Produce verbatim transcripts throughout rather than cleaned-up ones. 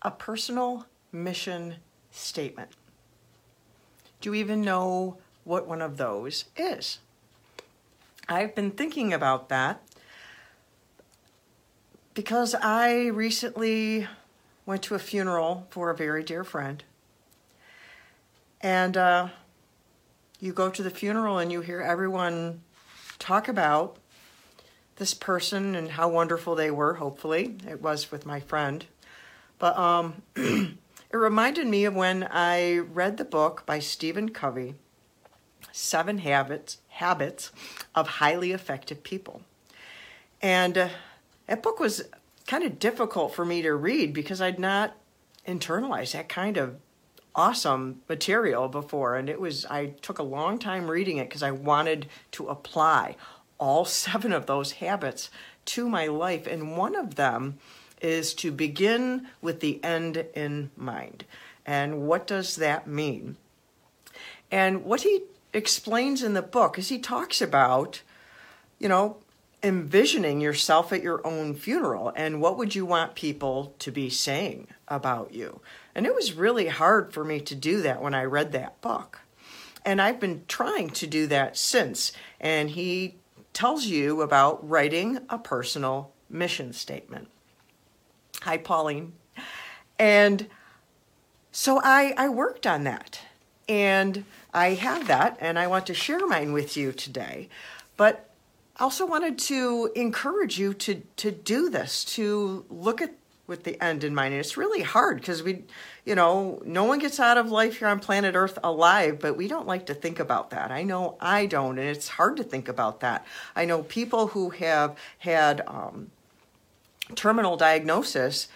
a personal mission statement? Do you even know what one of those is? I've been thinking about that because I recently went to a funeral for a very dear friend. And uh, you go to the funeral and you hear everyone talk about this person and how wonderful they were, hopefully. It was with my friend. But um, it reminded me of when I read the book by Stephen Covey, Seven Habits Habits of Highly Effective People. And uh, that book was kind of difficult for me to read because I'd not internalized that kind of awesome material before. And it was, I took a long time reading it because I wanted to apply all seven of those habits to my life. And one of them is to begin with the end in mind. And what does that mean? And what he explains in the book is he talks about, you know, envisioning yourself at your own funeral and what would you want people to be saying about you. And it was really hard for me to do that when I read that book. And I've been trying to do that since. And he tells you about writing a personal mission statement. Hi, Pauline. And so I, I worked on that. And I have that, and I want to share mine with you today. But I also wanted to encourage you to, to do this, to look at with the end in mind. And it's really hard because we, you know, no one gets out of life here on planet Earth alive, but we don't like to think about that. I know I don't, and it's hard to think about that. I know people who have had um, terminal diagnosis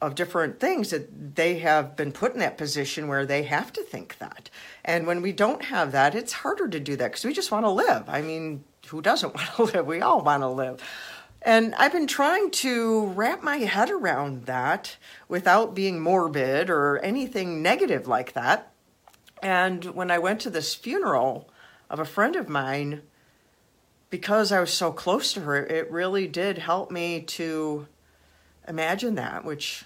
of different things that they have been put in that position where they have to think that. And when we don't have that, it's harder to do that because we just want to live. I mean, who doesn't want to live? We all want to live. And I've been trying to wrap my head around that without being morbid or anything negative like that. And when I went to this funeral of a friend of mine, because I was so close to her, it really did help me to imagine that, which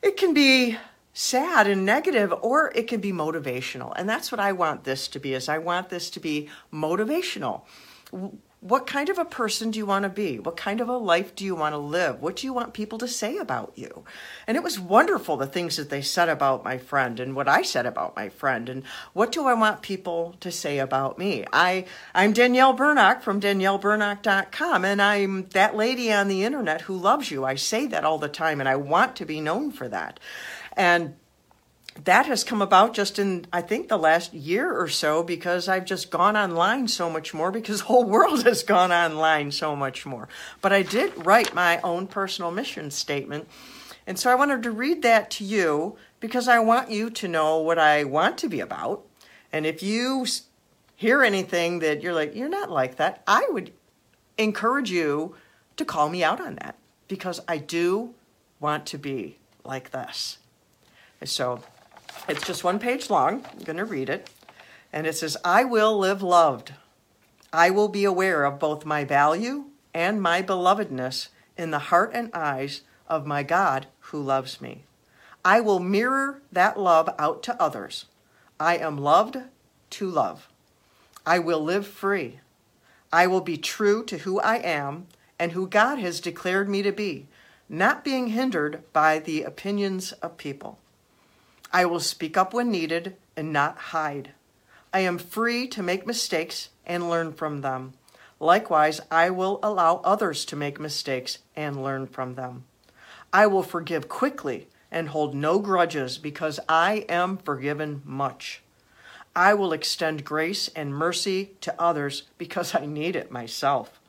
it can be sad and negative, or it can be motivational. And that's what I want this to be, is I want this to be motivational. What kind of a person do you want to be? What kind of a life do you want to live? What do you want people to say about you? And it was wonderful, the things that they said about my friend and what I said about my friend. And what do I want people to say about me? I, I'm Danielle Bernock from Danielle Bernock dot com, and I'm that lady on the internet who loves you. I say that all the time, and I want to be known for that. And that has come about just in, I think, the last year or so, because I've just gone online so much more, because the whole world has gone online so much more. But I did write my own personal mission statement. And so I wanted to read that to you because I want you to know what I want to be about. And if you hear anything that you're like, you're not like that, I would encourage you to call me out on that, because I do want to be like this. So it's just one page long. I'm going to read it. And it says, I will live loved. I will be aware of both my value and my belovedness in the heart and eyes of my God who loves me. I will mirror that love out to others. I am loved to love. I will live free. I will be true to who I am and who God has declared me to be, not being hindered by the opinions of people. I will speak up when needed and not hide. I am free to make mistakes and learn from them. Likewise, I will allow others to make mistakes and learn from them. I will forgive quickly and hold no grudges because I am forgiven much. I will extend grace and mercy to others because I need it myself.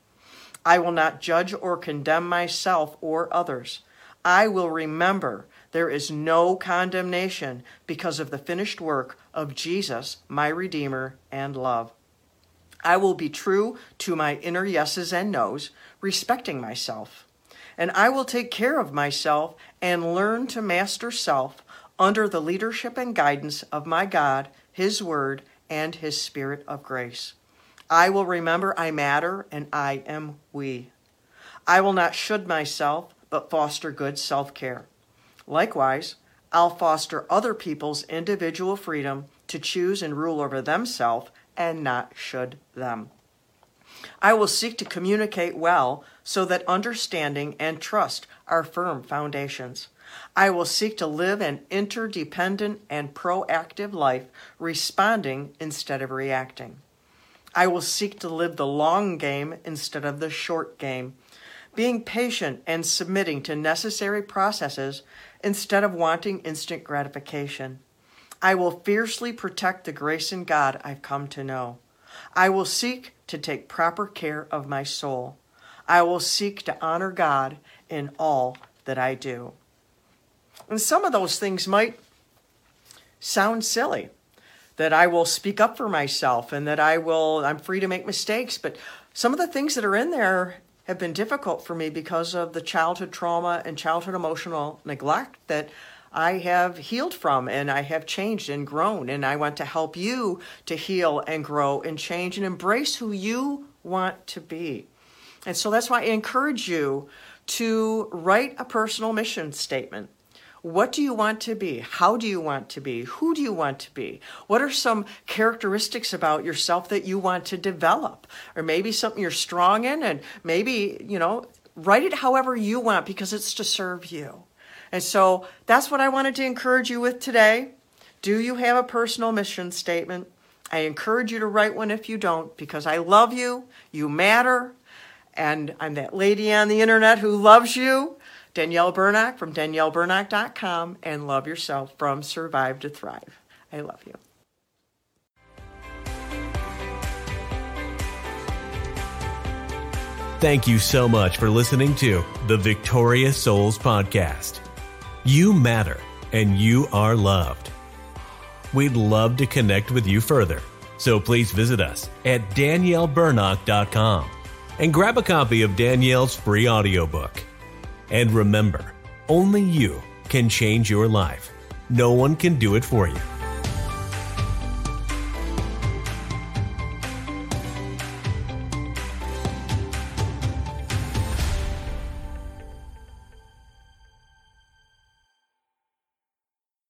I will not judge or condemn myself or others. I will remember there is no condemnation because of the finished work of Jesus, my Redeemer and love. I will be true to my inner yeses and nos, respecting myself. And I will take care of myself and learn to master self under the leadership and guidance of my God, His Word, and His Spirit of grace. I will remember I matter and I am we. I will not should myself, but foster good self-care. Likewise, I'll foster other people's individual freedom to choose and rule over themselves and not should them. I will seek to communicate well so that understanding and trust are firm foundations. I will seek to live an interdependent and proactive life, responding instead of reacting. I will seek to live the long game instead of the short game, being patient and submitting to necessary processes instead of wanting instant gratification. I will fiercely protect the grace in God I've come to know. I will seek to take proper care of my soul. I will seek to honor God in all that I do. And some of those things might sound silly, that I will speak up for myself and that I will, I'm free to make mistakes. But some of the things that are in there have been difficult for me because of the childhood trauma and childhood emotional neglect that I have healed from, and I have changed and grown. And I want to help you to heal and grow and change and embrace who you want to be. And so that's why I encourage you to write a personal mission statement. What do you want to be? How do you want to be? Who do you want to be? What are some characteristics about yourself that you want to develop? Or maybe something you're strong in, and maybe, you know, write it however you want because it's to serve you. And so that's what I wanted to encourage you with today. Do you have a personal mission statement? I encourage you to write one if you don't, because I love you, you matter, and I'm that lady on the internet who loves you. Danielle Bernock from Danielle Bernock dot com, and Love Yourself from Survive to Thrive. I love you. Thank you so much for listening to the Victorious Souls Podcast. You matter and you are loved. We'd love to connect with you further, so please visit us at Danielle Bernock dot com and grab a copy of Danielle's free audiobook. And remember, only you can change your life. No one can do it for you.